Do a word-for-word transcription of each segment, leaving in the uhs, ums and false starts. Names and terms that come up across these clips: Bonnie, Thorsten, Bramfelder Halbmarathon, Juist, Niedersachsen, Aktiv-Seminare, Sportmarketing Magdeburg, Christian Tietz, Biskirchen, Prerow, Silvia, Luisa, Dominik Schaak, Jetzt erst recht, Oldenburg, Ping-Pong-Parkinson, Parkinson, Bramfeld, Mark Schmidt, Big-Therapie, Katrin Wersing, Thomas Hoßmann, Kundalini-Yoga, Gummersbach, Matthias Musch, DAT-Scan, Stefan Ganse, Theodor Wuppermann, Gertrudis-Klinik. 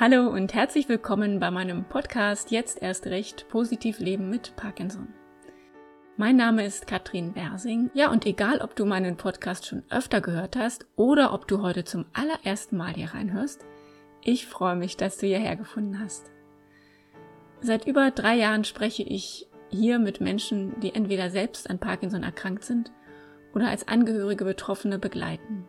Hallo und herzlich willkommen bei meinem Podcast Jetzt erst recht, positiv leben mit Parkinson. Mein Name ist Katrin Wersing. Ja, und egal, ob du meinen Podcast schon öfter gehört hast oder ob du heute zum allerersten Mal hier reinhörst, ich freue mich, dass du hierher gefunden hast. Seit über drei Jahren spreche ich hier mit Menschen, die entweder selbst an Parkinson erkrankt sind oder als Angehörige Betroffene begleiten.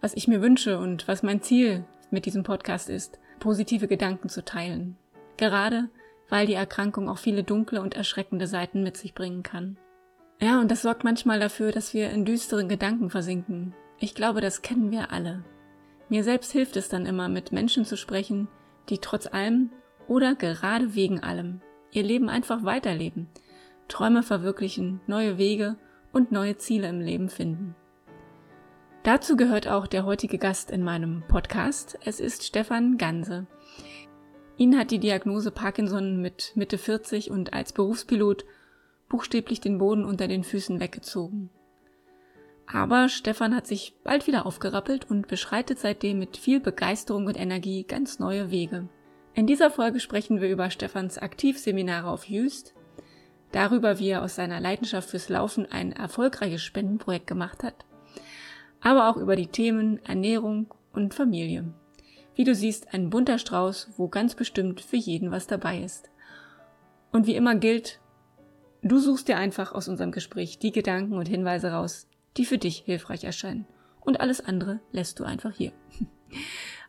Was ich mir wünsche und was mein Ziel mit diesem Podcast ist, positive Gedanken zu teilen, gerade weil die Erkrankung auch viele dunkle und erschreckende Seiten mit sich bringen kann. Ja, und das sorgt manchmal dafür, dass wir in düsteren Gedanken versinken. Ich glaube, das kennen wir alle. Mir selbst hilft es dann immer, mit Menschen zu sprechen, die trotz allem oder gerade wegen allem ihr Leben einfach weiterleben, Träume verwirklichen, neue Wege und neue Ziele im Leben finden. Dazu gehört auch der heutige Gast in meinem Podcast. Es ist Stefan Ganse. Ihn hat die Diagnose Parkinson mit Mitte vierzig und als Berufspilot buchstäblich den Boden unter den Füßen weggezogen. Aber Stefan hat sich bald wieder aufgerappelt und beschreitet seitdem mit viel Begeisterung und Energie ganz neue Wege. In dieser Folge sprechen wir über Stefans Aktiv-Seminare auf Juist, darüber, wie er aus seiner Leidenschaft fürs Laufen ein erfolgreiches Spendenprojekt gemacht hat, aber auch über die Themen Ernährung und Familie. Wie du siehst, ein bunter Strauß, wo ganz bestimmt für jeden was dabei ist. Und wie immer gilt, du suchst dir einfach aus unserem Gespräch die Gedanken und Hinweise raus, die für dich hilfreich erscheinen. Und alles andere lässt du einfach hier.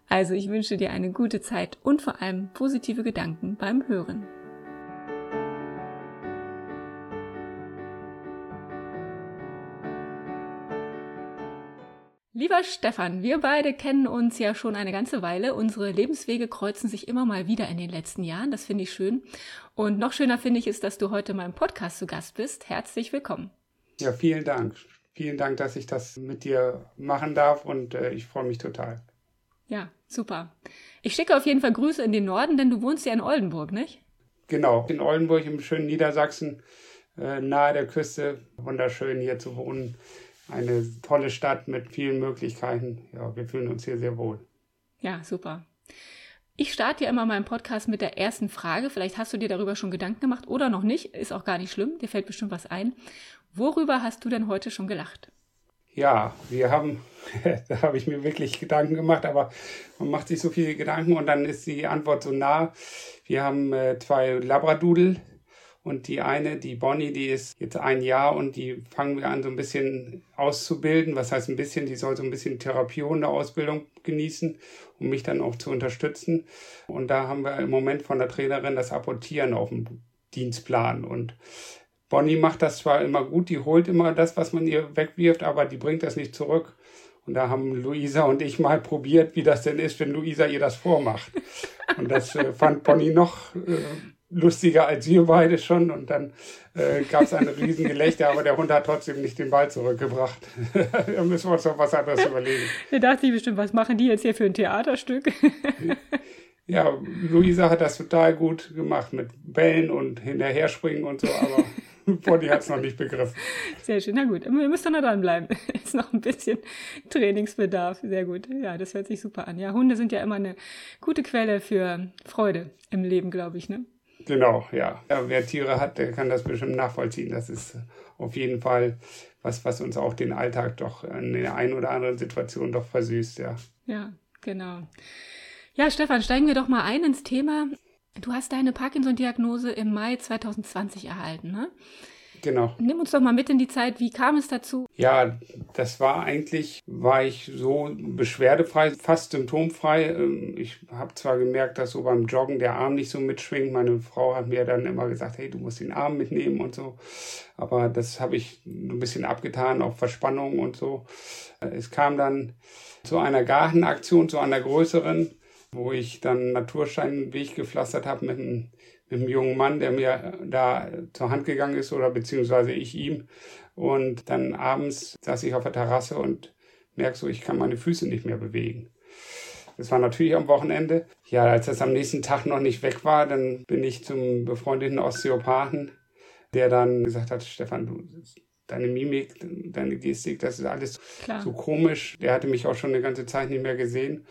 Also ich wünsche dir eine gute Zeit und vor allem positive Gedanken beim Hören. Lieber Stefan, wir beide kennen uns ja schon eine ganze Weile. Unsere Lebenswege kreuzen sich immer mal wieder in den letzten Jahren. Das finde ich schön. Und noch schöner finde ich es, dass du heute in meinem Podcast zu Gast bist. Herzlich willkommen. Ja, vielen Dank. Vielen Dank, dass ich das mit dir machen darf und äh, ich freue mich total. Ja, super. Ich schicke auf jeden Fall Grüße in den Norden, denn du wohnst ja in Oldenburg, nicht? Genau, in Oldenburg im schönen Niedersachsen, äh, nahe der Küste. Wunderschön hier zu wohnen. Eine tolle Stadt mit vielen Möglichkeiten. Ja, wir fühlen uns hier sehr wohl. Ja, super. Ich starte ja immer meinen Podcast mit der ersten Frage. Vielleicht hast du dir darüber schon Gedanken gemacht oder noch nicht. Ist auch gar nicht schlimm. Dir fällt bestimmt was ein. Worüber hast du denn heute schon gelacht? Ja, wir haben, da habe ich mir wirklich Gedanken gemacht, aber man macht sich so viele Gedanken und dann ist die Antwort so nah. Wir haben äh, zwei Labradudel. Und die eine, die Bonnie, die ist jetzt ein Jahr und die fangen wir an, so ein bisschen auszubilden. Was heißt ein bisschen? Die soll so ein bisschen Therapiehundeausbildung genießen, um mich dann auch zu unterstützen. Und da haben wir im Moment von der Trainerin das Apportieren auf dem Dienstplan. Und Bonnie macht das zwar immer gut, die holt immer das, was man ihr wegwirft, aber die bringt das nicht zurück. Und da haben Luisa und ich mal probiert, wie das denn ist, wenn Luisa ihr das vormacht. Und das äh, fand Bonnie noch äh, lustiger als wir beide schon. Und dann äh, gab es ein riesen Gelächter, aber der Hund hat trotzdem nicht den Ball zurückgebracht. Da müssen wir uns noch was anderes überlegen. Da dachte ich bestimmt, was machen die jetzt hier für ein Theaterstück? Ja, Luisa hat das total gut gemacht mit Bällen und hinterher springen und so, aber... Bonnie hat es noch nicht begriffen. Sehr schön, na gut. Ihr müsst doch noch dranbleiben. Ist noch ein bisschen Trainingsbedarf. Sehr gut. Ja, das hört sich super an. Ja, Hunde sind ja immer eine gute Quelle für Freude im Leben, glaube ich, ne? Genau, ja. Ja, wer Tiere hat, der kann das bestimmt nachvollziehen. Das ist auf jeden Fall was, was uns auch den Alltag doch in der einen oder anderen Situation doch versüßt, ja. Ja, genau. Ja, Stefan, steigen wir doch mal ein ins Thema. Du hast deine Parkinson-Diagnose im Mai zwanzig zwanzig erhalten, ne? Genau. Nimm uns doch mal mit in die Zeit. Wie kam es dazu? Ja, das war eigentlich, war ich so beschwerdefrei, fast symptomfrei. Ich habe zwar gemerkt, dass so beim Joggen der Arm nicht so mitschwingt. Meine Frau hat mir dann immer gesagt, hey, du musst den Arm mitnehmen und so. Aber das habe ich ein bisschen abgetan, auch Verspannung und so. Es kam dann zu einer Gartenaktion, zu einer größeren, wo ich dann einen Natursteinweg gepflastert habe mit einem, mit einem jungen Mann, der mir da zur Hand gegangen ist oder beziehungsweise ich ihm. Und dann abends saß ich auf der Terrasse und merke so, ich kann meine Füße nicht mehr bewegen. Das war natürlich am Wochenende. Ja, als das am nächsten Tag noch nicht weg war, dann bin ich zum befreundeten Osteopathen, der dann gesagt hat, Stefan, du... Deine Mimik, deine Gestik, das ist alles klar, so komisch. Der hatte mich auch schon eine ganze Zeit nicht mehr gesehen.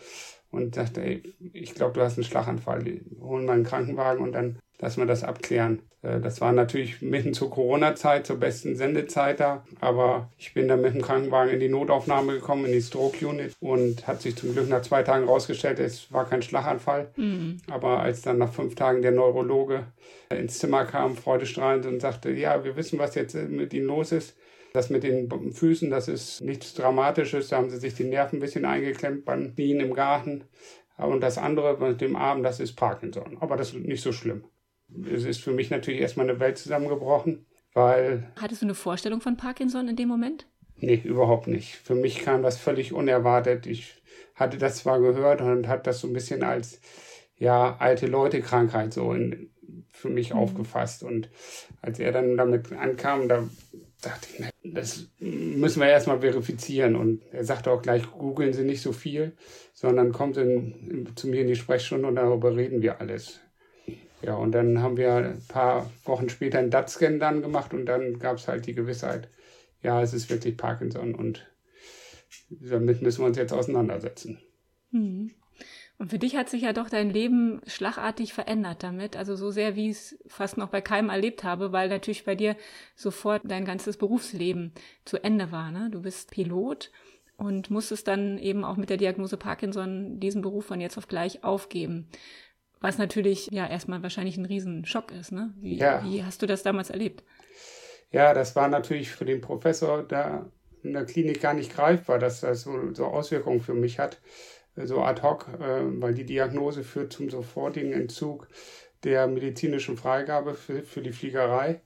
und sagte, ey, ich glaube, du hast einen Schlaganfall, holen wir einen Krankenwagen und dann lassen wir das abklären. Das war natürlich mitten zur Corona-Zeit, zur besten Sendezeit da, aber ich bin dann mit dem Krankenwagen in die Notaufnahme gekommen, in die Stroke-Unit und hat sich zum Glück nach zwei Tagen rausgestellt, es war kein Schlaganfall, mhm. aber als dann nach fünf Tagen der Neurologe ins Zimmer kam, freudestrahlend und sagte, ja, wir wissen, was jetzt mit Ihnen los ist, das mit den Füßen, das ist nichts Dramatisches, da haben sie sich die Nerven ein bisschen eingeklemmt beim Knien im Garten und das andere mit dem Arm, das ist Parkinson, aber das ist nicht so schlimm. Es ist für mich natürlich erstmal eine Welt zusammengebrochen, weil... Hattest du eine Vorstellung von Parkinson in dem Moment? Nee, überhaupt nicht. Für mich kam das völlig unerwartet. Ich hatte das zwar gehört und hat das so ein bisschen als, ja, alte Leute-Krankheit so in, für mich mhm. aufgefasst. Und als er dann damit ankam, da dachte ich, das müssen wir erstmal verifizieren. Und er sagte auch gleich, googeln Sie nicht so viel, sondern kommen Sie zu mir in die Sprechstunde und darüber reden wir alles. Ja, und dann haben wir ein paar Wochen später einen D A T-Scan dann gemacht und dann gab es halt die Gewissheit, ja, es ist wirklich Parkinson und damit müssen wir uns jetzt auseinandersetzen. Mhm. Und für dich hat sich ja doch dein Leben schlagartig verändert damit, also so sehr, wie ich es fast noch bei keinem erlebt habe, weil natürlich bei dir sofort dein ganzes Berufsleben zu Ende war, ne? Du bist Pilot und musstest dann eben auch mit der Diagnose Parkinson diesen Beruf von jetzt auf gleich aufgeben. Was natürlich ja erstmal wahrscheinlich ein Riesenschock ist, ne? Wie, ja. wie hast du das damals erlebt? Ja, das war natürlich für den Professor da in der Klinik gar nicht greifbar, dass das so, so Auswirkungen für mich hat, so ad hoc, weil die Diagnose führt zum sofortigen Entzug der medizinischen Freigabe für, für die Fliegerei,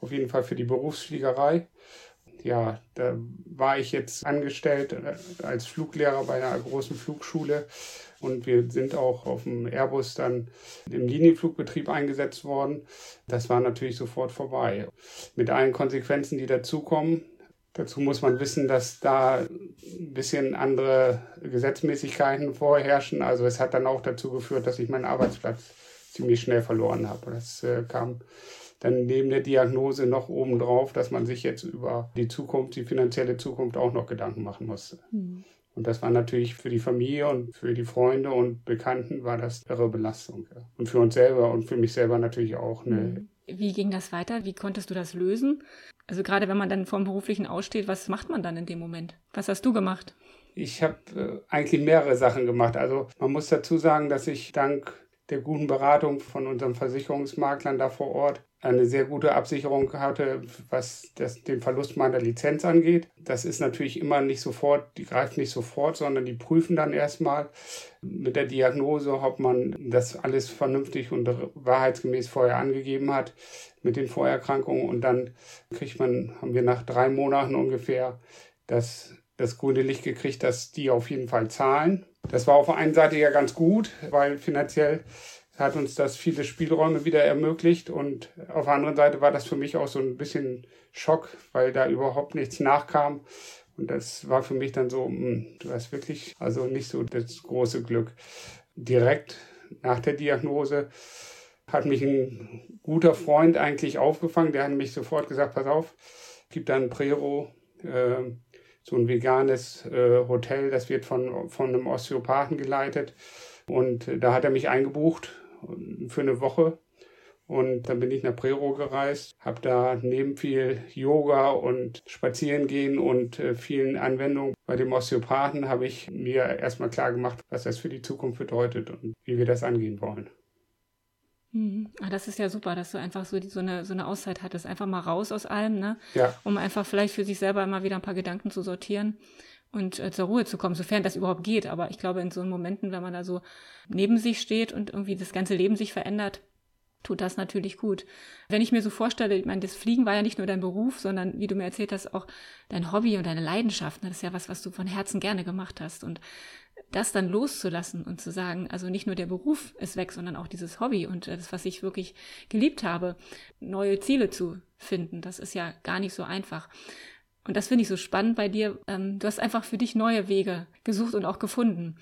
auf jeden Fall für die Berufsfliegerei. Ja, da war ich jetzt angestellt als Fluglehrer bei einer großen Flugschule und wir sind auch auf dem Airbus dann im Linienflugbetrieb eingesetzt worden. Das war natürlich sofort vorbei. Mit allen Konsequenzen, die dazukommen. Dazu muss man wissen, dass da ein bisschen andere Gesetzmäßigkeiten vorherrschen. Also es hat dann auch dazu geführt, dass ich meinen Arbeitsplatz ziemlich schnell verloren habe. Das äh, kam... dann neben der Diagnose noch obendrauf, dass man sich jetzt über die Zukunft, die finanzielle Zukunft auch noch Gedanken machen musste. Mhm. Und das war natürlich für die Familie und für die Freunde und Bekannten war das irre Belastung. Ja. Und für uns selber und für mich selber natürlich auch. Ne. Wie ging das weiter? Wie konntest du das lösen? Also gerade wenn man dann vor dem Beruflichen aussteht, was macht man dann in dem Moment? Was hast du gemacht? Ich habe äh, eigentlich mehrere Sachen gemacht. Also man muss dazu sagen, dass ich dank der guten Beratung von unserem Versicherungsmaklern da vor Ort eine sehr gute Absicherung hatte, was das, den Verlust meiner Lizenz angeht. Das ist natürlich immer nicht sofort, die greift nicht sofort, sondern die prüfen dann erstmal mit der Diagnose, ob man das alles vernünftig und wahrheitsgemäß vorher angegeben hat mit den Vorerkrankungen. Und dann kriegt man, haben wir nach drei Monaten ungefähr das, das grüne Licht gekriegt, dass die auf jeden Fall zahlen. Das war auf der einen Seite ja ganz gut, weil finanziell hat uns das viele Spielräume wieder ermöglicht und auf der anderen Seite war das für mich auch so ein bisschen Schock, weil da überhaupt nichts nachkam und das war für mich dann so, mh, du hast wirklich also nicht so das große Glück. Direkt nach der Diagnose hat mich ein guter Freund eigentlich aufgefangen, der hat mich sofort gesagt, pass auf, gib da einen Prerow, äh, so ein veganes äh, Hotel, das wird von, von einem Osteopathen geleitet und da hat er mich eingebucht für eine Woche und dann bin ich nach Prerow gereist, habe da neben viel Yoga und Spazierengehen und äh, vielen Anwendungen bei dem Osteopathen habe ich mir erstmal klar gemacht, was das für die Zukunft bedeutet und wie wir das angehen wollen. Mhm. Ach, das ist ja super, dass du einfach so, die, so, eine, so eine Auszeit hattest, einfach mal raus aus allem, ne? Ja. Um einfach vielleicht für sich selber immer wieder ein paar Gedanken zu sortieren. Und äh, zur Ruhe zu kommen, sofern das überhaupt geht. Aber ich glaube, in so Momenten, wenn man da so neben sich steht und irgendwie das ganze Leben sich verändert, tut das natürlich gut. Wenn ich mir so vorstelle, ich meine, das Fliegen war ja nicht nur dein Beruf, sondern, wie du mir erzählt hast, auch dein Hobby und deine Leidenschaft. Das ist ja was, was du von Herzen gerne gemacht hast. Und das dann loszulassen und zu sagen, also nicht nur der Beruf ist weg, sondern auch dieses Hobby und das, was ich wirklich geliebt habe, neue Ziele zu finden, das ist ja gar nicht so einfach. Und das finde ich so spannend bei dir. Du hast einfach für dich neue Wege gesucht und auch gefunden.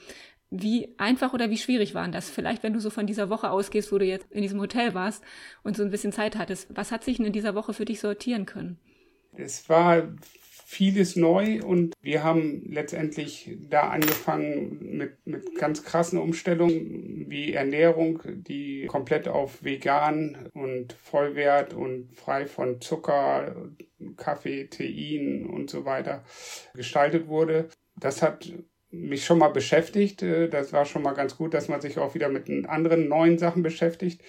Wie einfach oder wie schwierig waren das? Vielleicht, wenn du so von dieser Woche ausgehst, wo du jetzt in diesem Hotel warst und so ein bisschen Zeit hattest. Was hat sich denn in dieser Woche für dich sortieren können? Es war vieles neu und wir haben letztendlich da angefangen mit, mit ganz krassen Umstellungen wie Ernährung, die komplett auf vegan und Vollwert und frei von Zucker, Kaffee, Tein und so weiter gestaltet wurde. Das hat mich schon mal beschäftigt. Das war schon mal ganz gut, dass man sich auch wieder mit anderen neuen Sachen beschäftigt.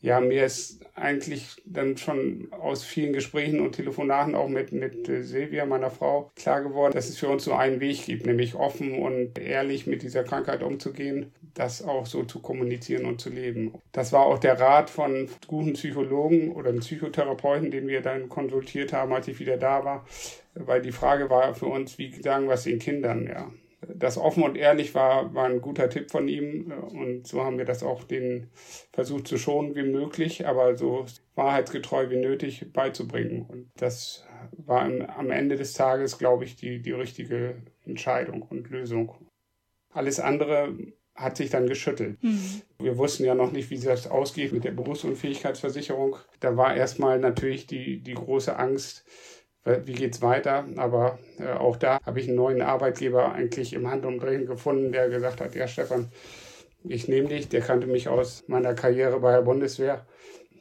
Ja, mir ist eigentlich dann schon aus vielen Gesprächen und Telefonaten auch mit, mit Silvia, meiner Frau, klar geworden, dass es für uns nur einen Weg gibt, nämlich offen und ehrlich mit dieser Krankheit umzugehen, das auch so zu kommunizieren und zu leben. Das war auch der Rat von guten Psychologen oder einem Psychotherapeuten, den wir dann konsultiert haben, als ich wieder da war, weil die Frage war für uns, wie sagen wir es den Kindern, ja. Das offen und ehrlich war, war ein guter Tipp von ihm und so haben wir das auch den versucht, so schon wie möglich, aber so wahrheitsgetreu wie nötig beizubringen. Und das war am Ende des Tages, glaube ich, die, die richtige Entscheidung und Lösung. Alles andere hat sich dann geschüttelt. Mhm. Wir wussten ja noch nicht, wie das ausgeht mit der Berufsunfähigkeitsversicherung. Da war erstmal natürlich die, die große Angst, wie geht's weiter? Aber äh, auch da habe ich einen neuen Arbeitgeber eigentlich im Handumdrehen gefunden, der gesagt hat, ja Stefan, ich nehme dich. Der kannte mich aus meiner Karriere bei der Bundeswehr.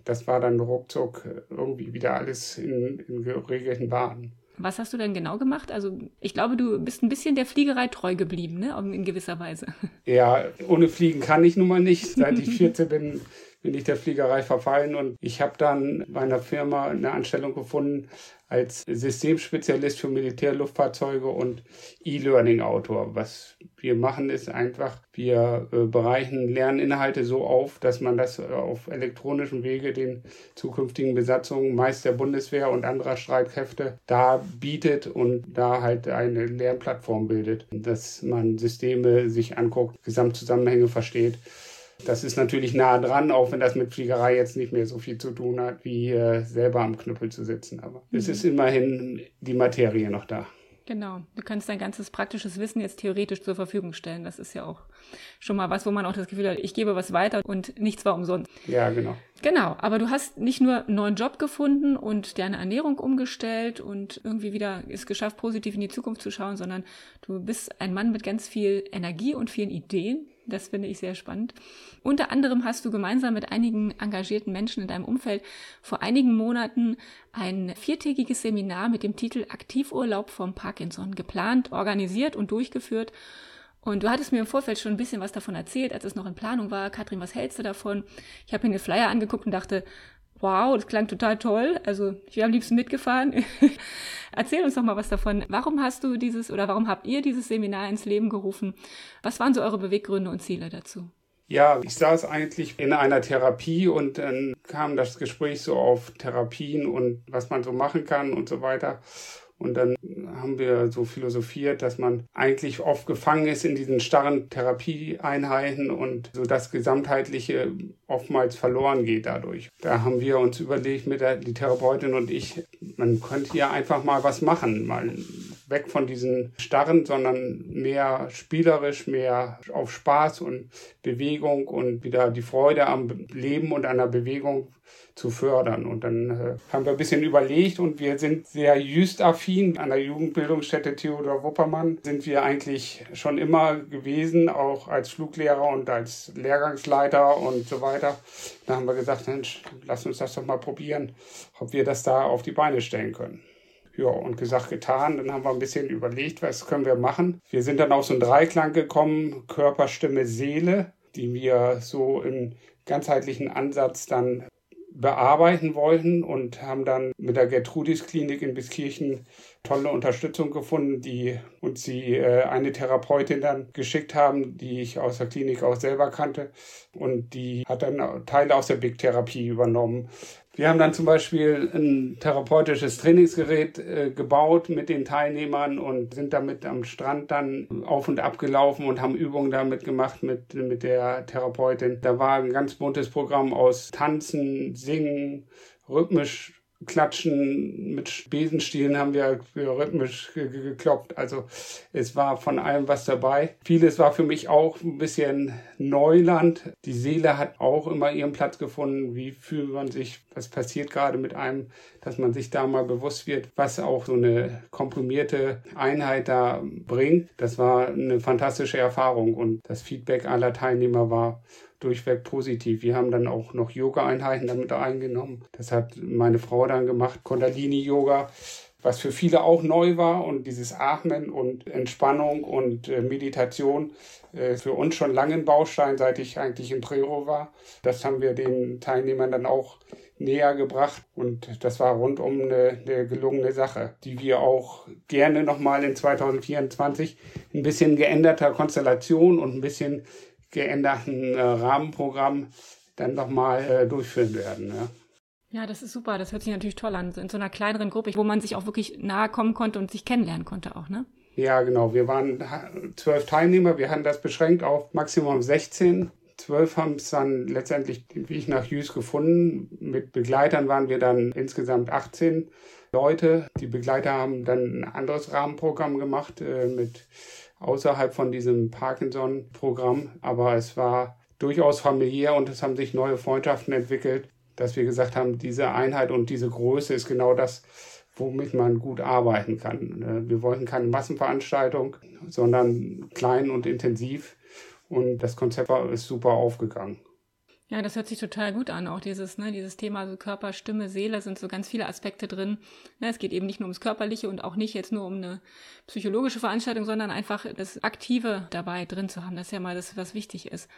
Das war dann ruckzuck irgendwie wieder alles in, in geregelten Bahnen. Was hast du denn genau gemacht? Also ich glaube, du bist ein bisschen der Fliegerei treu geblieben, ne? In gewisser Weise. Ja, ohne Fliegen kann ich nun mal nicht. Seit ich vierzehn bin, bin ich der Fliegerei verfallen. Und ich habe dann bei einer Firma eine Anstellung gefunden als Systemspezialist für Militärluftfahrzeuge und E-Learning-Autor. Was wir machen, ist einfach, wir bereichen Lerninhalte so auf, dass man das auf elektronischem Wege den zukünftigen Besatzungen, meist der Bundeswehr und anderer Streitkräfte, da bietet und da halt eine Lernplattform bildet, dass man Systeme sich anguckt, Gesamtzusammenhänge versteht. Das ist natürlich nah dran, auch wenn das mit Fliegerei jetzt nicht mehr so viel zu tun hat, wie äh, selber am Knüppel zu sitzen. Aber mhm. es ist immerhin die Materie noch da. Genau. Du kannst dein ganzes praktisches Wissen jetzt theoretisch zur Verfügung stellen. Das ist ja auch schon mal was, wo man auch das Gefühl hat, ich gebe was weiter und nichts war umsonst. Ja, genau. Genau. Aber du hast nicht nur einen neuen Job gefunden und deine Ernährung umgestellt und irgendwie wieder es geschafft, positiv in die Zukunft zu schauen, sondern du bist ein Mann mit ganz viel Energie und vielen Ideen. Das finde ich sehr spannend. Unter anderem hast du gemeinsam mit einigen engagierten Menschen in deinem Umfeld vor einigen Monaten ein viertägiges Seminar mit dem Titel Aktivurlaub vom Parkinson geplant, organisiert und durchgeführt. Und du hattest mir im Vorfeld schon ein bisschen was davon erzählt, als es noch in Planung war. Katrin, was hältst du davon? Ich habe mir den Flyer angeguckt und dachte, wow, das klang total toll. Also ich wäre am liebsten mitgefahren. Erzähl uns doch mal was davon. Warum hast du dieses oder warum habt ihr dieses Seminar ins Leben gerufen? Was waren so eure Beweggründe und Ziele dazu? Ja, ich saß eigentlich in einer Therapie und dann kam das Gespräch so auf Therapien und was man so machen kann und so weiter. Und dann haben wir so philosophiert, dass man eigentlich oft gefangen ist in diesen starren Therapieeinheiten und so das Gesamtheitliche oftmals verloren geht dadurch. Da haben wir uns überlegt, mit der die Therapeutin und ich, man könnte ja einfach mal was machen, mal weg von diesen starren, sondern mehr spielerisch, mehr auf Spaß und Bewegung und wieder die Freude am Leben und an der Bewegung zu fördern. Und dann äh, haben wir ein bisschen überlegt und wir sind sehr Juist-affin. An der Jugendbildungsstätte Theodor Wuppermann sind wir eigentlich schon immer gewesen, auch als Fluglehrer und als Lehrgangsleiter und so weiter. Da haben wir gesagt, Mensch, lass uns das doch mal probieren, ob wir das da auf die Beine stellen können. Ja, und gesagt, getan. Dann haben wir ein bisschen überlegt, was können wir machen. Wir sind dann auf so einen Dreiklang gekommen, Körper, Stimme, Seele, die wir so im ganzheitlichen Ansatz dann bearbeiten wollten und haben dann mit der Gertrudis-Klinik in Biskirchen tolle Unterstützung gefunden, die uns die, äh, eine Therapeutin dann geschickt haben, die ich aus der Klinik auch selber kannte und die hat dann Teile aus der Big-Therapie übernommen. Wir haben dann zum Beispiel ein therapeutisches Trainingsgerät äh, gebaut mit den Teilnehmern und sind damit am Strand dann auf und ab gelaufen und haben Übungen damit gemacht mit, mit der Therapeutin. Da war ein ganz buntes Programm aus Tanzen, Singen, rhythmisch Klatschen mit Besenstielen haben wir rhythmisch gekloppt. Also es war von allem was dabei. Vieles war für mich auch ein bisschen Neuland. Die Seele hat auch immer ihren Platz gefunden. Wie fühlt man sich, was passiert gerade mit einem, dass man sich da mal bewusst wird, was auch so eine komprimierte Einheit da bringt. Das war eine fantastische Erfahrung und das Feedback aller Teilnehmer war durchweg positiv. Wir haben dann auch noch Yoga-Einheiten damit eingenommen. Das hat meine Frau dann gemacht, Kundalini-Yoga, was für viele auch neu war. Und dieses Atmen und Entspannung und äh, Meditation äh, für uns schon lange ein Baustein, seit ich eigentlich im Prerow war. Das haben wir den Teilnehmern dann auch näher gebracht und das war rundum eine, eine gelungene Sache, die wir auch gerne nochmal in zweitausendvierundzwanzig ein bisschen geänderter Konstellation und ein bisschen geänderten äh, Rahmenprogramm dann nochmal äh, durchführen werden. Ja. Ja, das ist super. Das hört sich natürlich toll an. In so einer kleineren Gruppe, wo man sich auch wirklich nahe kommen konnte und sich kennenlernen konnte auch, ne? Ja, genau. Wir waren zwölf Teilnehmer. Wir hatten das beschränkt auf Maximum sechzehn. Zwölf haben es dann letztendlich, wie ich nach Juist gefunden. Mit Begleitern waren wir dann insgesamt achtzehn Leute. Die Begleiter haben dann ein anderes Rahmenprogramm gemacht äh, mit außerhalb von diesem Parkinson-Programm. Aber es war durchaus familiär und es haben sich neue Freundschaften entwickelt, dass wir gesagt haben, diese Einheit und diese Größe ist genau das, womit man gut arbeiten kann. Wir wollten keine Massenveranstaltung, sondern klein und intensiv. Und das Konzept ist super aufgegangen. Ja, das hört sich total gut an, auch dieses, ne, dieses Thema, also Körper, Stimme, Seele, sind so ganz viele Aspekte drin. Ne, es geht eben nicht nur ums Körperliche und auch nicht jetzt nur um eine psychologische Veranstaltung, sondern einfach das Aktive dabei drin zu haben. Das ist ja mal das, was wichtig ist.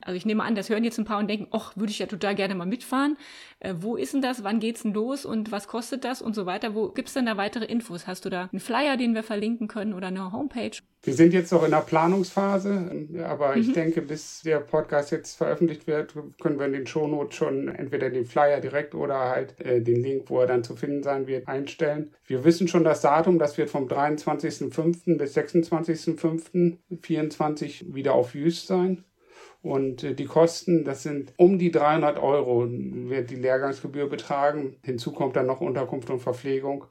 Also ich nehme an, das hören jetzt ein paar und denken, ach, würde ich ja total gerne mal mitfahren. Äh, wo ist denn das? Wann geht's denn los? Und was kostet das? Und so weiter. Wo gibt's denn da weitere Infos? Hast du da einen Flyer, den wir verlinken können oder eine Homepage? Wir sind jetzt noch in der Planungsphase, aber mhm. ich denke, bis der Podcast jetzt veröffentlicht wird, können wir in den Shownotes schon entweder den Flyer direkt oder halt äh, den Link, wo er dann zu finden sein wird, einstellen. Wir wissen schon das Datum, das wird vom dreiundzwanzigsten fünften bis sechsundzwanzigsten fünften vierundzwanzig wieder auf Juist sein. Und äh, die Kosten, das sind um die dreihundert Euro, wird die Lehrgangsgebühr betragen. Hinzu kommt dann noch Unterkunft und Verpflegung,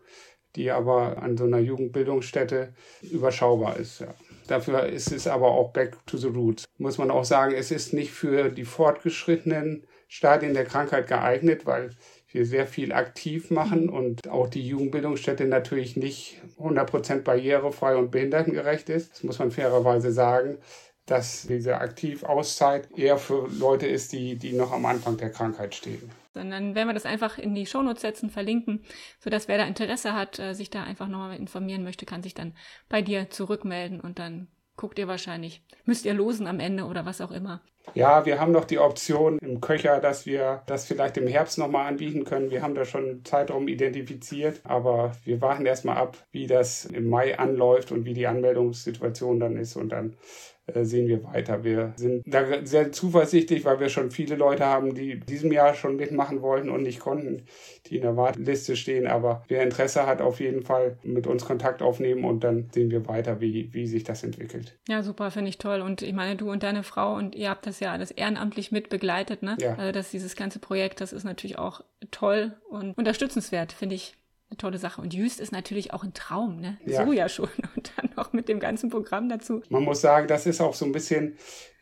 die aber an so einer Jugendbildungsstätte überschaubar ist, ja. Dafür ist es aber auch back to the roots. Muss man auch sagen, es ist nicht für die fortgeschrittenen Stadien der Krankheit geeignet, weil wir sehr viel aktiv machen und auch die Jugendbildungsstätte natürlich nicht hundert Prozent barrierefrei und behindertengerecht ist. Das muss man fairerweise sagen, dass diese Aktivauszeit eher für Leute ist, die, die noch am Anfang der Krankheit stehen. Und dann werden wir das einfach in die Shownotes setzen, verlinken, sodass wer da Interesse hat, sich da einfach nochmal informieren möchte, kann sich dann bei dir zurückmelden und dann guckt ihr wahrscheinlich, müsst ihr losen am Ende oder was auch immer. Ja, wir haben noch die Option im Köcher, dass wir das vielleicht im Herbst nochmal anbieten können. Wir haben da schon einen Zeitraum identifiziert, aber wir warten erstmal ab, wie das im Mai anläuft und wie die Anmeldungssituation dann ist und dann äh, sehen wir weiter. Wir sind da sehr zuversichtlich, weil wir schon viele Leute haben, die in diesem Jahr schon mitmachen wollten und nicht konnten, die in der Warteliste stehen, aber wer Interesse hat, auf jeden Fall mit uns Kontakt aufnehmen und dann sehen wir weiter, wie, wie sich das entwickelt. Ja, super, finde ich toll und ich meine, du und deine Frau und ihr habt das ja alles ehrenamtlich mit begleitet, ne? Ja. Also dass dieses ganze Projekt, das ist natürlich auch toll und unterstützenswert, finde ich eine tolle Sache. Und Juist ist natürlich auch ein Traum, ne? Ja. So ja schon und dann noch mit dem ganzen Programm dazu. Man muss sagen, das ist auch so ein bisschen,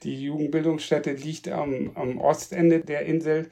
die Jugendbildungsstätte liegt am, am Ostende der Insel.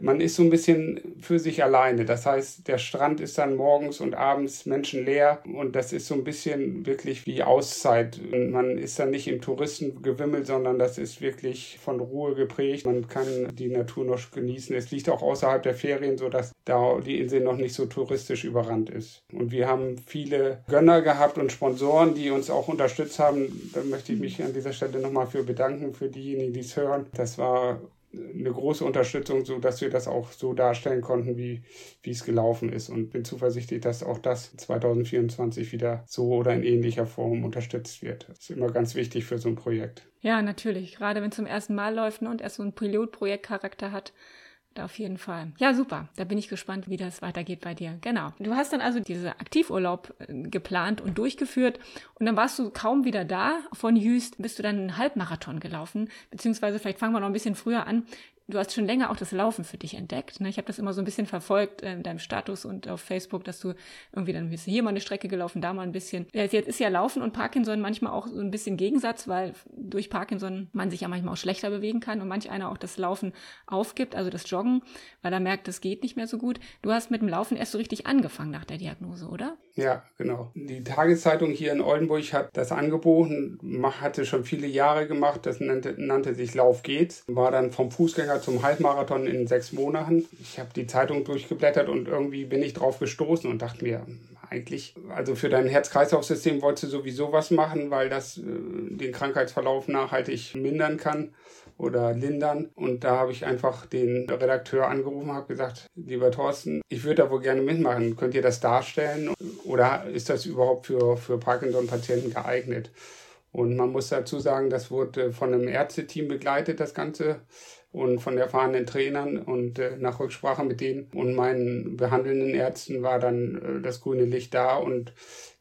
Man ist so ein bisschen für sich alleine. Das heißt, der Strand ist dann morgens und abends menschenleer und das ist so ein bisschen wirklich wie Auszeit. Und man ist dann nicht im Touristengewimmel, sondern das ist wirklich von Ruhe geprägt. Man kann die Natur noch genießen. Es liegt auch außerhalb der Ferien, sodass da die Insel noch nicht so touristisch überrannt ist. Und wir haben viele Gönner gehabt und Sponsoren, die uns auch unterstützt haben. Da möchte ich mich an dieser Stelle nochmal für bedanken, für diejenigen, die es hören. Das war eine große Unterstützung, so dass wir das auch so darstellen konnten, wie wie es gelaufen ist. Und bin zuversichtlich, dass auch das zweitausendvierundzwanzig wieder so oder in ähnlicher Form unterstützt wird. Das ist immer ganz wichtig für so ein Projekt. Ja, natürlich. Gerade wenn es zum ersten Mal läuft, ne, und erst so einen Pilotprojektcharakter hat, da auf jeden Fall. Ja, super. Da bin ich gespannt, wie das weitergeht bei dir. Genau. Du hast dann also diesen Aktivurlaub geplant und durchgeführt und dann warst du kaum wieder da. Von Juist bist du dann einen Halbmarathon gelaufen, beziehungsweise vielleicht fangen wir noch ein bisschen früher an. Du hast schon länger auch das Laufen für dich entdeckt. Ne? Ich habe das immer so ein bisschen verfolgt in deinem Status und auf Facebook, dass du irgendwie, dann bist du hier mal eine Strecke gelaufen, da mal ein bisschen. Jetzt ist ja Laufen und Parkinson manchmal auch so ein bisschen Gegensatz, weil durch Parkinson man sich ja manchmal auch schlechter bewegen kann und manch einer auch das Laufen aufgibt, also das Joggen, weil er merkt, das geht nicht mehr so gut. Du hast mit dem Laufen erst so richtig angefangen nach der Diagnose, oder? Ja, genau. Die Tageszeitung hier in Oldenburg hat das angeboten, hatte schon viele Jahre gemacht, das nannte, nannte sich Lauf geht's, war dann vom Fußgänger zum Halbmarathon in sechs Monaten. Ich habe die Zeitung durchgeblättert und irgendwie bin ich drauf gestoßen und dachte mir, eigentlich, also für dein Herz-Kreislauf-System wolltest du sowieso was machen, weil das äh, den Krankheitsverlauf nachhaltig mindern kann oder lindern. Und da habe ich einfach den Redakteur angerufen und habe gesagt, lieber Thorsten, ich würde da wohl gerne mitmachen. Könnt ihr das darstellen oder ist das überhaupt für, für Parkinson-Patienten geeignet? Und man muss dazu sagen, das wurde von einem Ärzteteam begleitet, das Ganze, und von erfahrenen Trainern und äh, nach Rücksprache mit denen und meinen behandelnden Ärzten war dann äh, das grüne Licht da und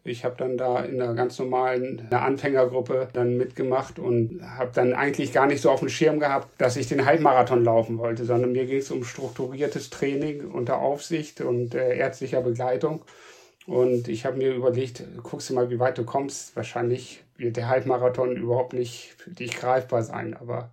ich habe dann da in einer ganz normalen einer Anfängergruppe dann mitgemacht und habe dann eigentlich gar nicht so auf dem Schirm gehabt, dass ich den Halbmarathon laufen wollte, sondern mir ging es um strukturiertes Training unter Aufsicht und äh, ärztlicher Begleitung. Und ich habe mir überlegt, guckst du mal, wie weit du kommst. Wahrscheinlich wird der Halbmarathon überhaupt nicht für dich greifbar sein, aber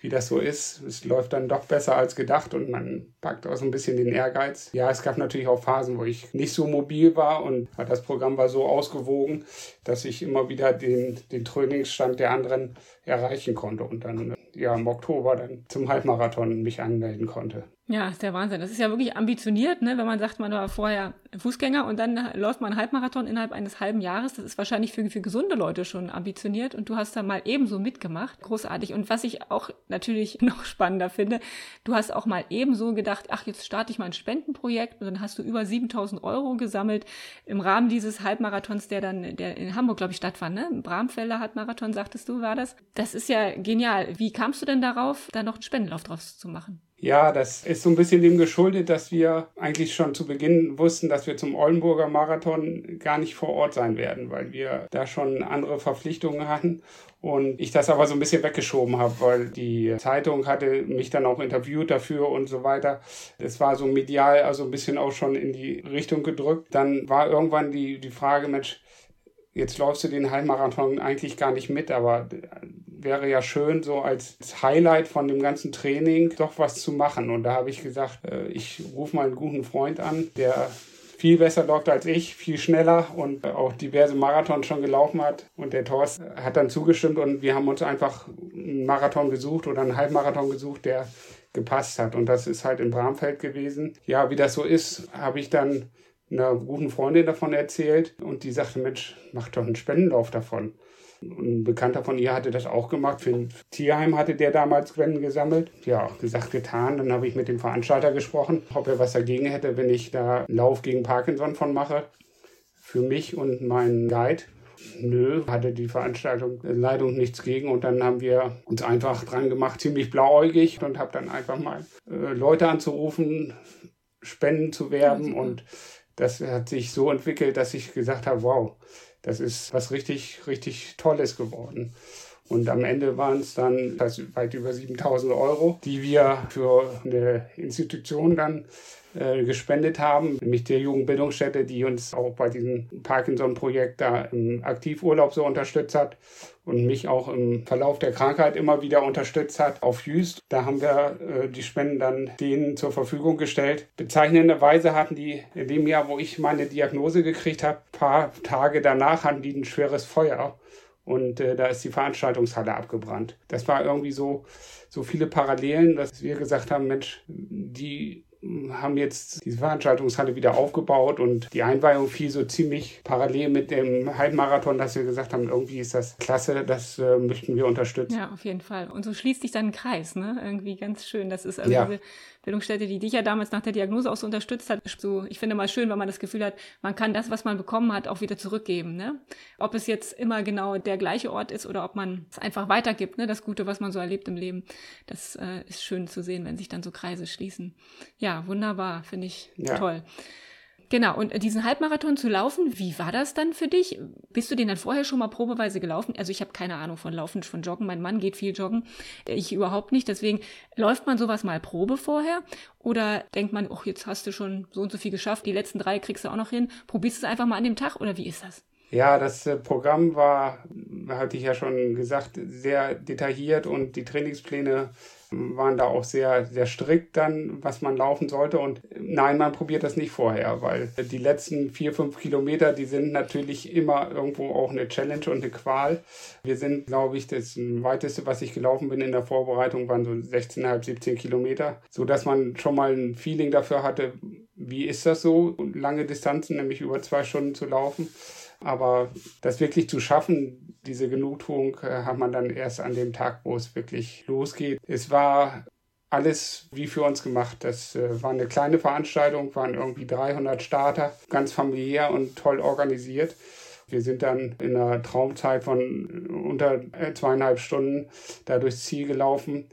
wie das so ist, es läuft dann doch besser als gedacht und man packt auch so ein bisschen den Ehrgeiz. Ja, es gab natürlich auch Phasen, wo ich nicht so mobil war und das Programm war so ausgewogen, dass ich immer wieder den, den Trainingsstand der anderen erreichen konnte und dann ja im Oktober dann zum Halbmarathon mich anmelden konnte. Ja, ist der Wahnsinn. Das ist ja wirklich ambitioniert, ne? Wenn man sagt, man war vorher Fußgänger und dann läuft man einen Halbmarathon innerhalb eines halben Jahres. Das ist wahrscheinlich für, für gesunde Leute schon ambitioniert und du hast da mal ebenso mitgemacht. Großartig. Und was ich auch natürlich noch spannender finde, du hast auch mal ebenso gedacht, ach, jetzt starte ich mal ein Spendenprojekt und dann hast du über siebentausend Euro gesammelt im Rahmen dieses Halbmarathons, der dann der in Hamburg, glaube ich, stattfand, ne? Im Bramfelder Halbmarathon, sagtest du, war das. Das ist ja genial. Wie kamst du denn darauf, da noch einen Spendenlauf draus zu machen? Ja, das ist so ein bisschen dem geschuldet, dass wir eigentlich schon zu Beginn wussten, dass wir zum Oldenburger Marathon gar nicht vor Ort sein werden, weil wir da schon andere Verpflichtungen hatten und ich das aber so ein bisschen weggeschoben habe, weil die Zeitung hatte mich dann auch interviewt dafür und so weiter. Es war so medial, also ein bisschen auch schon in die Richtung gedrückt. Dann war irgendwann die, die Frage, Mensch, jetzt läufst du den Halbmarathon eigentlich gar nicht mit, aber wäre ja schön, so als Highlight von dem ganzen Training doch was zu machen. Und da habe ich gesagt, ich rufe mal einen guten Freund an, der viel besser läuft als ich, viel schneller und auch diverse Marathons schon gelaufen hat. Und der Thorsten hat dann zugestimmt und wir haben uns einfach einen Marathon gesucht oder einen Halbmarathon gesucht, der gepasst hat. Und das ist halt in Bramfeld gewesen. Ja, wie das so ist, habe ich dann einer guten Freundin davon erzählt und die sagte, Mensch, mach doch einen Spendenlauf davon. Ein Bekannter von ihr hatte das auch gemacht. Für ein Tierheim hatte der damals Spenden gesammelt. Ja, gesagt, getan. Dann habe ich mit dem Veranstalter gesprochen, ob er was dagegen hätte, wenn ich da einen Lauf gegen Parkinson von mache. Für mich und meinen Guide. Nö, hatte die Veranstaltung Leitung nichts gegen und dann haben wir uns einfach dran gemacht, ziemlich blauäugig und habe dann einfach mal äh, Leute anzurufen, Spenden zu werben und das hat sich so entwickelt, dass ich gesagt habe, wow, das ist was richtig, richtig Tolles geworden. Und am Ende waren es dann weit über siebentausend Euro, die wir für eine Institution dann äh, gespendet haben, nämlich der Jugendbildungsstätte, die uns auch bei diesem Parkinson-Projekt da im Aktivurlaub so unterstützt hat und mich auch im Verlauf der Krankheit immer wieder unterstützt hat auf Juist. Da haben wir äh, die Spenden dann denen zur Verfügung gestellt. Bezeichnenderweise hatten die in dem Jahr, wo ich meine Diagnose gekriegt habe, ein paar Tage danach hatten die ein schweres Feuer. Und äh, da ist die Veranstaltungshalle abgebrannt. Das war irgendwie so, so viele Parallelen, dass wir gesagt haben, Mensch, die haben jetzt diese Veranstaltungshalle wieder aufgebaut und die Einweihung fiel so ziemlich parallel mit dem Halbmarathon, dass wir gesagt haben, irgendwie ist das klasse, das äh, möchten wir unterstützen. Ja, auf jeden Fall. Und so schließt sich dann ein Kreis, ne? Irgendwie ganz schön. Das ist also ja. Diese Bildungsstätte, die dich ja damals nach der Diagnose auch so unterstützt hat. So, ich finde mal schön, wenn man das Gefühl hat, man kann das, was man bekommen hat, auch wieder zurückgeben, ne? Ob es jetzt immer genau der gleiche Ort ist oder ob man es einfach weitergibt, ne? Das Gute, was man so erlebt im Leben. Das äh, ist schön zu sehen, wenn sich dann so Kreise schließen. Ja, wunderbar, finde ich ja. Toll. Genau, und diesen Halbmarathon zu laufen, wie war das dann für dich? Bist du den dann vorher schon mal probeweise gelaufen? Also ich habe keine Ahnung von Laufen, von Joggen. Mein Mann geht viel joggen, ich überhaupt nicht. Deswegen läuft man sowas mal Probe vorher oder denkt man, ach, jetzt hast du schon so und so viel geschafft, die letzten drei kriegst du auch noch hin. Probierst du es einfach mal an dem Tag oder wie ist das? Ja, das Programm war, hatte ich ja schon gesagt, sehr detailliert und die Trainingspläne waren da auch sehr, sehr strikt dann, was man laufen sollte. Und nein, man probiert das nicht vorher, weil die letzten vier, fünf Kilometer, die sind natürlich immer irgendwo auch eine Challenge und eine Qual. Wir sind, glaube ich, das weiteste, was ich gelaufen bin in der Vorbereitung, waren so sechzehn, siebzehn Kilometer, sodass man schon mal ein Feeling dafür hatte, wie ist das so, lange Distanzen, nämlich über zwei Stunden zu laufen. Aber das wirklich zu schaffen, diese Genugtuung, hat man dann erst an dem Tag, wo es wirklich losgeht. Es war alles wie für uns gemacht. Das war eine kleine Veranstaltung, waren irgendwie dreihundert Starter, ganz familiär und toll organisiert. Wir sind dann in einer Traumzeit von unter zweieinhalb Stunden da durchs Ziel gelaufen.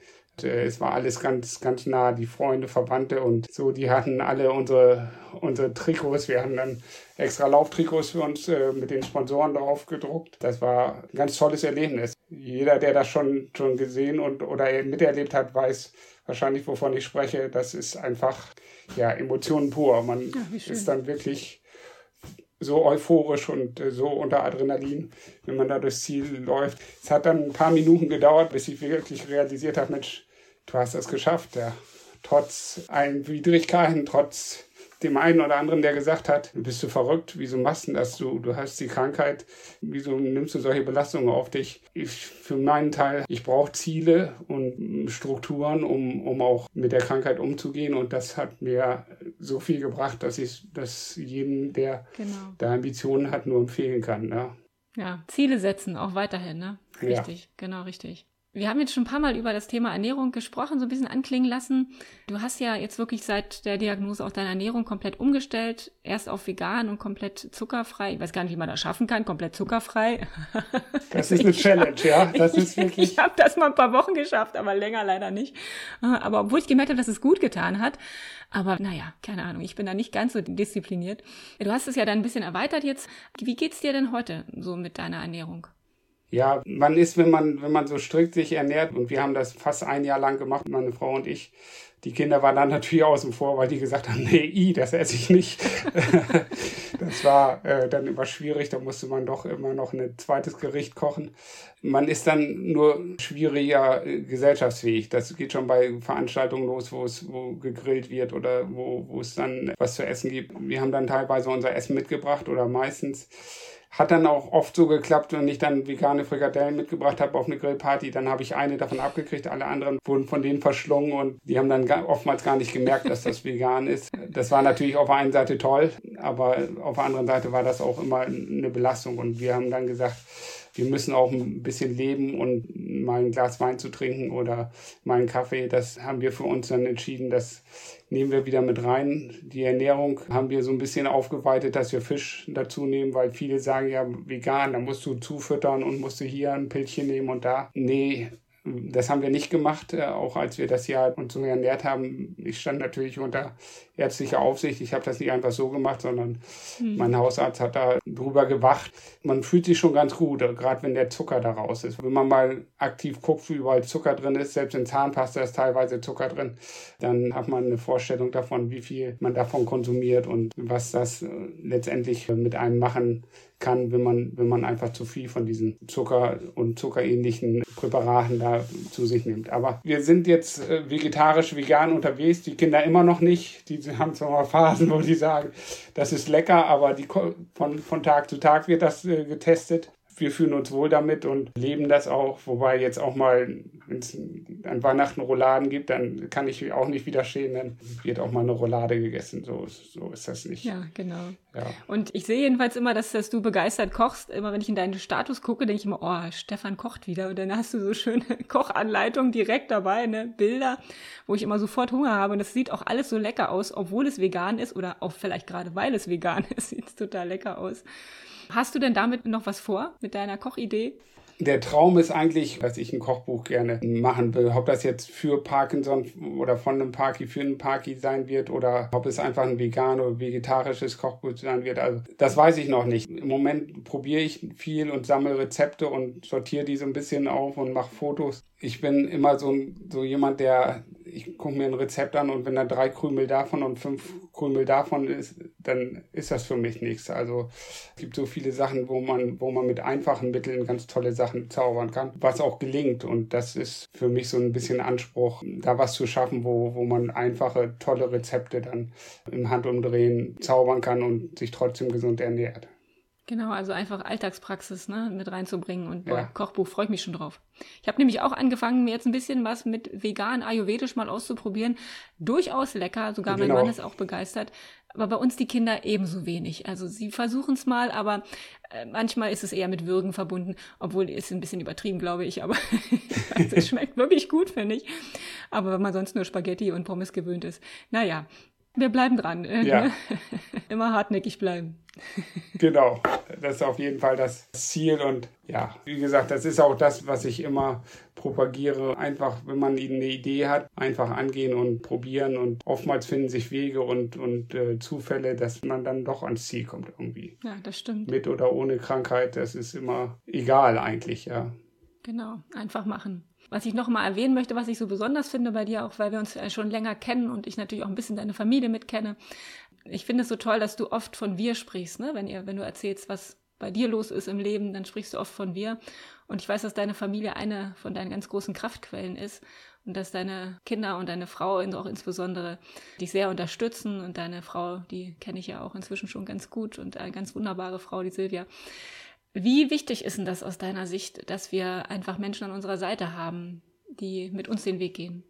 Es war alles ganz, ganz nah, die Freunde, Verwandte und so, die hatten alle unsere, unsere Trikots. Wir hatten dann extra Lauftrikots für uns äh, mit den Sponsoren drauf gedruckt. Das war ein ganz tolles Erlebnis. Jeder, der das schon, schon gesehen und oder miterlebt hat, weiß wahrscheinlich, wovon ich spreche. Das ist einfach ja, Emotionen pur. Man Ach, ist dann wirklich so euphorisch und so unter Adrenalin, wenn man da durchs Ziel läuft. Es hat dann ein paar Minuten gedauert, bis ich wirklich realisiert habe, Mensch, du hast das geschafft. Ja. Trotz allen Widrigkeiten, trotz dem einen oder anderen, der gesagt hat, bist du verrückt, wieso machst du das? Du, du hast die Krankheit, wieso nimmst du solche Belastungen auf dich? Ich, für meinen Teil, ich brauche Ziele und Strukturen, um, um auch mit der Krankheit umzugehen. Und das hat mir so viel gebracht, dass ich das jedem, der genau. da Ambitionen hat, nur empfehlen kann. Ne? Ja, Ziele setzen, auch weiterhin, ne? Richtig, ja. Genau, richtig. Wir haben jetzt schon ein paar Mal über das Thema Ernährung gesprochen, so ein bisschen anklingen lassen. Du hast ja jetzt wirklich seit der Diagnose auch deine Ernährung komplett umgestellt. Erst auf vegan und komplett zuckerfrei. Ich weiß gar nicht, wie man das schaffen kann, komplett zuckerfrei. Das ist eine Challenge, hab, ja. Das ist wirklich. Ich, ich habe das mal ein paar Wochen geschafft, aber länger leider nicht. Aber obwohl ich gemerkt habe, dass es gut getan hat. Aber naja, keine Ahnung, ich bin da nicht ganz so diszipliniert. Du hast es ja dann ein bisschen erweitert jetzt. Wie geht's dir denn heute so mit deiner Ernährung? Ja, man ist, wenn man wenn man so strikt sich ernährt, und wir haben das fast ein Jahr lang gemacht, meine Frau und ich, die Kinder waren dann natürlich außen vor, weil die gesagt haben, nee, i, das esse ich nicht. Das war äh, dann immer schwierig, da musste man doch immer noch ein zweites Gericht kochen. Man ist dann nur schwieriger äh, gesellschaftsfähig. Das geht schon bei Veranstaltungen los, wo es wo gegrillt wird oder wo wo es dann was zu essen gibt. Wir haben dann teilweise unser Essen mitgebracht oder meistens. Hat dann auch oft so geklappt, wenn ich dann vegane Frikadellen mitgebracht habe auf eine Grillparty, dann habe ich eine davon abgekriegt, alle anderen wurden von denen verschlungen und die haben dann oftmals gar nicht gemerkt, dass das vegan ist. Das war natürlich auf der einen Seite toll, aber auf der anderen Seite war das auch immer eine Belastung und wir haben dann gesagt, wir müssen auch ein bisschen leben und mal ein Glas Wein zu trinken oder mal einen Kaffee, das haben wir für uns dann entschieden, das nehmen wir wieder mit rein. Die Ernährung haben wir so ein bisschen aufgeweitet, dass wir Fisch dazu nehmen, weil viele sagen ja vegan, da musst du zufüttern und musst du hier ein Pillchen nehmen und da. Nee, das haben wir nicht gemacht, auch als wir das Jahr uns so ernährt haben. Ich stand natürlich unter ärztlicher Aufsicht. Ich habe das nicht einfach so gemacht, sondern mhm. mein Hausarzt hat da drüber gewacht. Man fühlt sich schon ganz gut, gerade wenn der Zucker da raus ist. Wenn man mal aktiv guckt, wie überall Zucker drin ist, selbst in Zahnpasta ist teilweise Zucker drin, dann hat man eine Vorstellung davon, wie viel man davon konsumiert und was das letztendlich mit einem machen kann, wenn man, wenn man einfach zu viel von diesen Zucker- und zuckerähnlichen Präparaten da zu sich nimmt. Aber wir sind jetzt vegetarisch, vegan unterwegs, die Kinder immer noch nicht. Die haben zwar mal Phasen, wo die sagen, das ist lecker, aber die, von, von Tag zu Tag wird das getestet. Wir fühlen uns wohl damit und leben das auch. Wobei jetzt auch mal, wenn es an Weihnachten Rouladen gibt, dann kann ich auch nicht widerstehen, dann wird auch mal eine Roulade gegessen. So, so ist das nicht. Ja, genau. Ja. Und ich sehe jedenfalls immer, dass, dass du begeistert kochst. Immer wenn ich in deinen Status gucke, denke ich immer, oh, Stefan kocht wieder. Und dann hast du so schöne Kochanleitungen direkt dabei, ne? Bilder, wo ich immer sofort Hunger habe. Und das sieht auch alles so lecker aus, obwohl es vegan ist oder auch vielleicht gerade, weil es vegan ist, sieht es total lecker aus. Hast du denn damit noch was vor, mit deiner Kochidee? Der Traum ist eigentlich, dass ich ein Kochbuch gerne machen will. Ob das jetzt für Parkinson oder von einem Parki für einen Parki sein wird oder ob es einfach ein vegan oder vegetarisches Kochbuch sein wird, also das weiß ich noch nicht. Im Moment probiere ich viel und sammle Rezepte und sortiere die so ein bisschen auf und mache Fotos. Ich bin immer so, so jemand, der, ich gucke mir ein Rezept an und wenn da drei Krümel davon und fünf Krümel davon ist, dann ist das für mich nichts. Also es gibt so viele Sachen, wo man, wo man mit einfachen Mitteln ganz tolle Sachen zaubern kann, was auch gelingt. Und das ist für mich so ein bisschen Anspruch, da was zu schaffen, wo, wo man einfache, tolle Rezepte dann im Handumdrehen zaubern kann und sich trotzdem gesund ernährt. Genau, also einfach Alltagspraxis, ne, mit reinzubringen und boah, ja. Kochbuch, freue ich mich schon drauf. Ich habe nämlich auch angefangen, mir jetzt ein bisschen was mit vegan, ayurvedisch mal auszuprobieren. Durchaus lecker, sogar genau. Mein Mann ist auch begeistert. Aber bei uns die Kinder ebenso wenig. Also sie versuchen es mal, aber äh, manchmal ist es eher mit Würgen verbunden. Obwohl, ist ein bisschen übertrieben, glaube ich, aber also, es schmeckt wirklich gut, finde ich. Aber wenn man sonst nur Spaghetti und Pommes gewöhnt ist, naja. Wir bleiben dran. Ja. Immer hartnäckig bleiben. Genau, das ist auf jeden Fall das Ziel. Und ja, wie gesagt, das ist auch das, was ich immer propagiere. Einfach, wenn man eine Idee hat, einfach angehen und probieren. Und oftmals finden sich Wege und, und äh, Zufälle, dass man dann doch ans Ziel kommt irgendwie. Ja, das stimmt. Mit oder ohne Krankheit, das ist immer egal eigentlich, ja. Genau, einfach machen. Was ich noch mal erwähnen möchte, was ich so besonders finde bei dir, auch weil wir uns schon länger kennen und ich natürlich auch ein bisschen deine Familie mitkenne. Ich finde es so toll, dass du oft von wir sprichst, ne? Wenn ihr, wenn du erzählst, was bei dir los ist im Leben, dann sprichst du oft von wir. Und ich weiß, dass deine Familie eine von deinen ganz großen Kraftquellen ist und dass deine Kinder und deine Frau auch insbesondere dich sehr unterstützen. Und deine Frau, die kenne ich ja auch inzwischen schon ganz gut und eine ganz wunderbare Frau, die Silvia. Wie wichtig ist denn das aus deiner Sicht, dass wir einfach Menschen an unserer Seite haben, die mit uns den Weg gehen?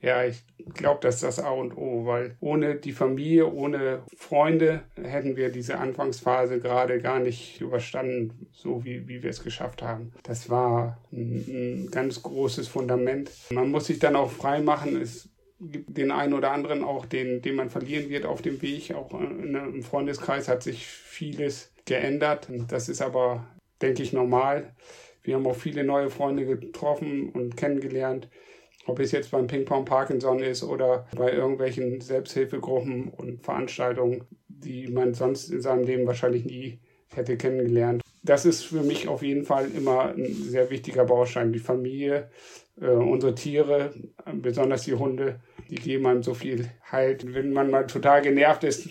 Ja, ich glaube, das ist das A und O, weil ohne die Familie, ohne Freunde hätten wir diese Anfangsphase gerade gar nicht überstanden, so wie, wie wir es geschafft haben. Das war ein, ein ganz großes Fundament. Man muss sich dann auch frei machen, es gibt den einen oder anderen auch, den, den man verlieren wird auf dem Weg. Auch im Freundeskreis hat sich vieles geändert. Das ist aber, denke ich, normal. Wir haben auch viele neue Freunde getroffen und kennengelernt, ob es jetzt beim Ping-Pong-Parkinson ist oder bei irgendwelchen Selbsthilfegruppen und Veranstaltungen, die man sonst in seinem Leben wahrscheinlich nie hätte kennengelernt. Das ist für mich auf jeden Fall immer ein sehr wichtiger Baustein. Die Familie, äh, unsere Tiere, besonders die Hunde, die geben einem so viel Halt. Wenn man mal total genervt ist,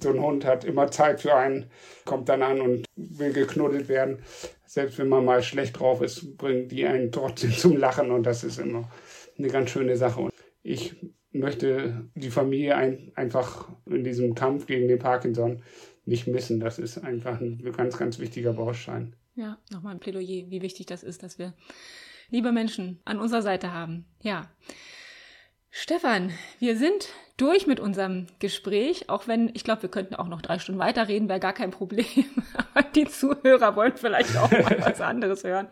so ein Hund hat immer Zeit für einen, kommt dann an und will geknuddelt werden. Selbst wenn man mal schlecht drauf ist, bringen die einen trotzdem zum Lachen und das ist immer eine ganz schöne Sache. Und ich möchte die Familie ein, einfach in diesem Kampf gegen den Parkinson nicht missen. Das ist einfach ein ganz, ganz wichtiger Baustein. Ja, nochmal ein Plädoyer, wie wichtig das ist, dass wir liebe Menschen an unserer Seite haben. Ja. Stefan, wir sind durch mit unserem Gespräch, auch wenn, ich glaube, wir könnten auch noch drei Stunden weiterreden, wäre gar kein Problem. Aber die Zuhörer wollen vielleicht auch mal was anderes hören.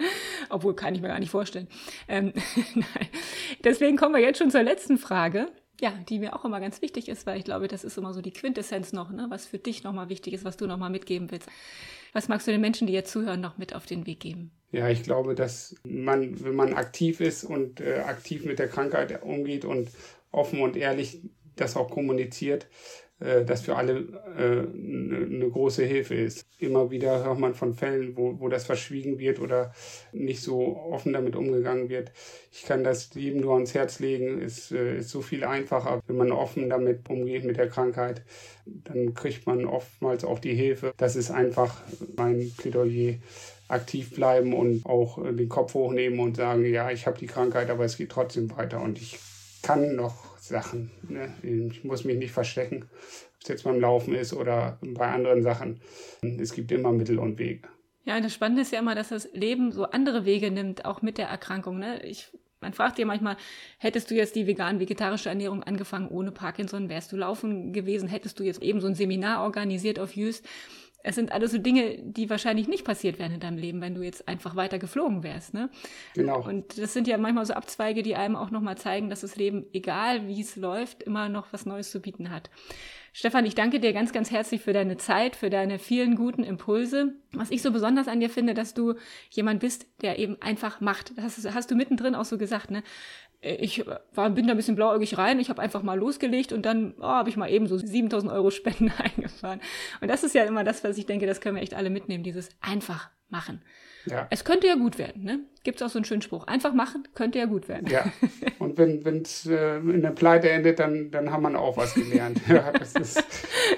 Obwohl, kann ich mir gar nicht vorstellen. Ähm, nein. Deswegen kommen wir jetzt schon zur letzten Frage, ja, die mir auch immer ganz wichtig ist, weil ich glaube, das ist immer so die Quintessenz noch, ne, was für dich nochmal wichtig ist, was du nochmal mitgeben willst. Was magst du den Menschen, die jetzt zuhören, noch mit auf den Weg geben? Ja, ich glaube, dass man, wenn man aktiv ist und äh, aktiv mit der Krankheit umgeht und offen und ehrlich das auch kommuniziert, äh, das für alle äh, eine große Hilfe ist. Immer wieder hört man von Fällen, wo, wo das verschwiegen wird oder nicht so offen damit umgegangen wird. Ich kann das jedem nur ans Herz legen. Es äh, ist so viel einfacher, wenn man offen damit umgeht mit der Krankheit. Dann kriegt man oftmals auch die Hilfe. Das ist einfach mein Plädoyer. Aktiv bleiben und auch den Kopf hochnehmen und sagen, ja, ich habe die Krankheit, aber es geht trotzdem weiter und ich kann noch Sachen. Ne? Ich muss mich nicht verstecken, ob es jetzt beim Laufen ist oder bei anderen Sachen. Es gibt immer Mittel und Wege. Ja, das Spannende ist ja immer, dass das Leben so andere Wege nimmt, auch mit der Erkrankung. Ne? Ich Man fragt dir manchmal, hättest du jetzt die vegan-vegetarische Ernährung angefangen ohne Parkinson, wärst du laufen gewesen, hättest du jetzt eben so ein Seminar organisiert auf Juist. Es sind alles so Dinge, die wahrscheinlich nicht passiert wären in deinem Leben, wenn du jetzt einfach weiter geflogen wärst, ne? Genau. Und das sind ja manchmal so Abzweige, die einem auch nochmal zeigen, dass das Leben, egal wie es läuft, immer noch was Neues zu bieten hat. Stefan, ich danke dir ganz, ganz herzlich für deine Zeit, für deine vielen guten Impulse. Was ich so besonders an dir finde, dass du jemand bist, der eben einfach macht. Das hast du mittendrin auch so gesagt, ne? Ich war, bin da ein bisschen blauäugig rein, ich habe einfach mal losgelegt und dann oh, habe ich mal eben so siebentausend Euro Spenden eingefahren. Und das ist ja immer das, was ich denke, das können wir echt alle mitnehmen, dieses einfach machen. Ja. Es könnte ja gut werden, ne? Gibt es auch so einen schönen Spruch, einfach machen, könnte ja gut werden. Ja, und wenn es äh, in der Pleite endet, dann, dann haben wir auch was gelernt. Ja, das ist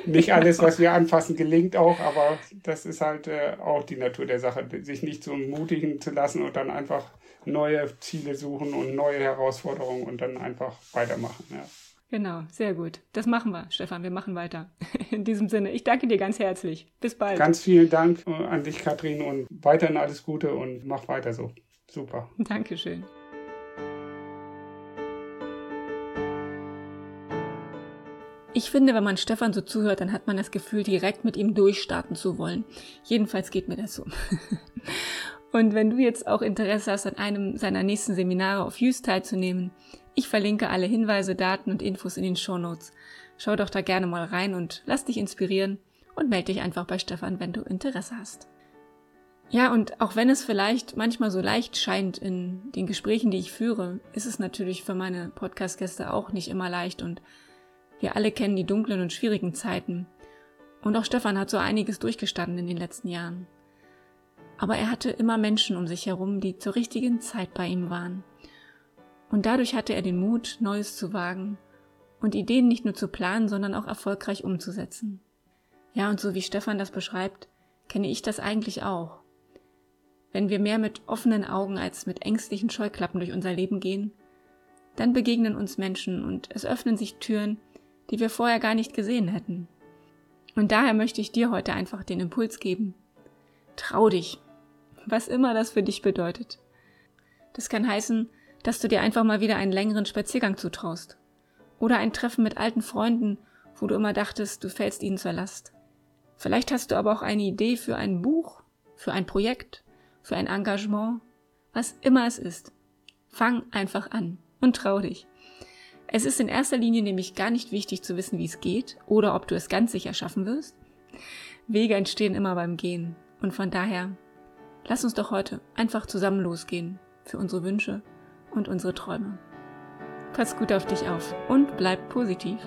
nicht genau. Alles, was wir anfassen, gelingt auch, aber das ist halt äh, auch die Natur der Sache, sich nicht so mutigen zu lassen und dann einfach neue Ziele suchen und neue Herausforderungen und dann einfach weitermachen. Ja. Genau, sehr gut. Das machen wir, Stefan. Wir machen weiter. In diesem Sinne, ich danke dir ganz herzlich. Bis bald. Ganz vielen Dank an dich, Katrin, und weiterhin alles Gute und mach weiter so. Super. Dankeschön. Ich finde, wenn man Stefan so zuhört, dann hat man das Gefühl, direkt mit ihm durchstarten zu wollen. Jedenfalls geht mir das so. Und wenn du jetzt auch Interesse hast, an einem seiner nächsten Seminare auf Juist teilzunehmen, ich verlinke alle Hinweise, Daten und Infos in den Shownotes. Schau doch da gerne mal rein und lass dich inspirieren und melde dich einfach bei Stefan, wenn du Interesse hast. Ja, und auch wenn es vielleicht manchmal so leicht scheint in den Gesprächen, die ich führe, ist es natürlich für meine Podcast-Gäste auch nicht immer leicht und wir alle kennen die dunklen und schwierigen Zeiten. Und auch Stefan hat so einiges durchgestanden in den letzten Jahren. Aber er hatte immer Menschen um sich herum, die zur richtigen Zeit bei ihm waren. Und dadurch hatte er den Mut, Neues zu wagen und Ideen nicht nur zu planen, sondern auch erfolgreich umzusetzen. Ja, und so wie Stefan das beschreibt, kenne ich das eigentlich auch. Wenn wir mehr mit offenen Augen als mit ängstlichen Scheuklappen durch unser Leben gehen, dann begegnen uns Menschen und es öffnen sich Türen, die wir vorher gar nicht gesehen hätten. Und daher möchte ich dir heute einfach den Impuls geben: Trau dich. Was immer das für dich bedeutet. Das kann heißen, dass du dir einfach mal wieder einen längeren Spaziergang zutraust. Oder ein Treffen mit alten Freunden, wo du immer dachtest, du fällst ihnen zur Last. Vielleicht hast du aber auch eine Idee für ein Buch, für ein Projekt, für ein Engagement. Was immer es ist, fang einfach an und trau dich. Es ist in erster Linie nämlich gar nicht wichtig zu wissen, wie es geht oder ob du es ganz sicher schaffen wirst. Wege entstehen immer beim Gehen. Und von daher, lass uns doch heute einfach zusammen losgehen für unsere Wünsche und unsere Träume. Pass gut auf dich auf und bleib positiv.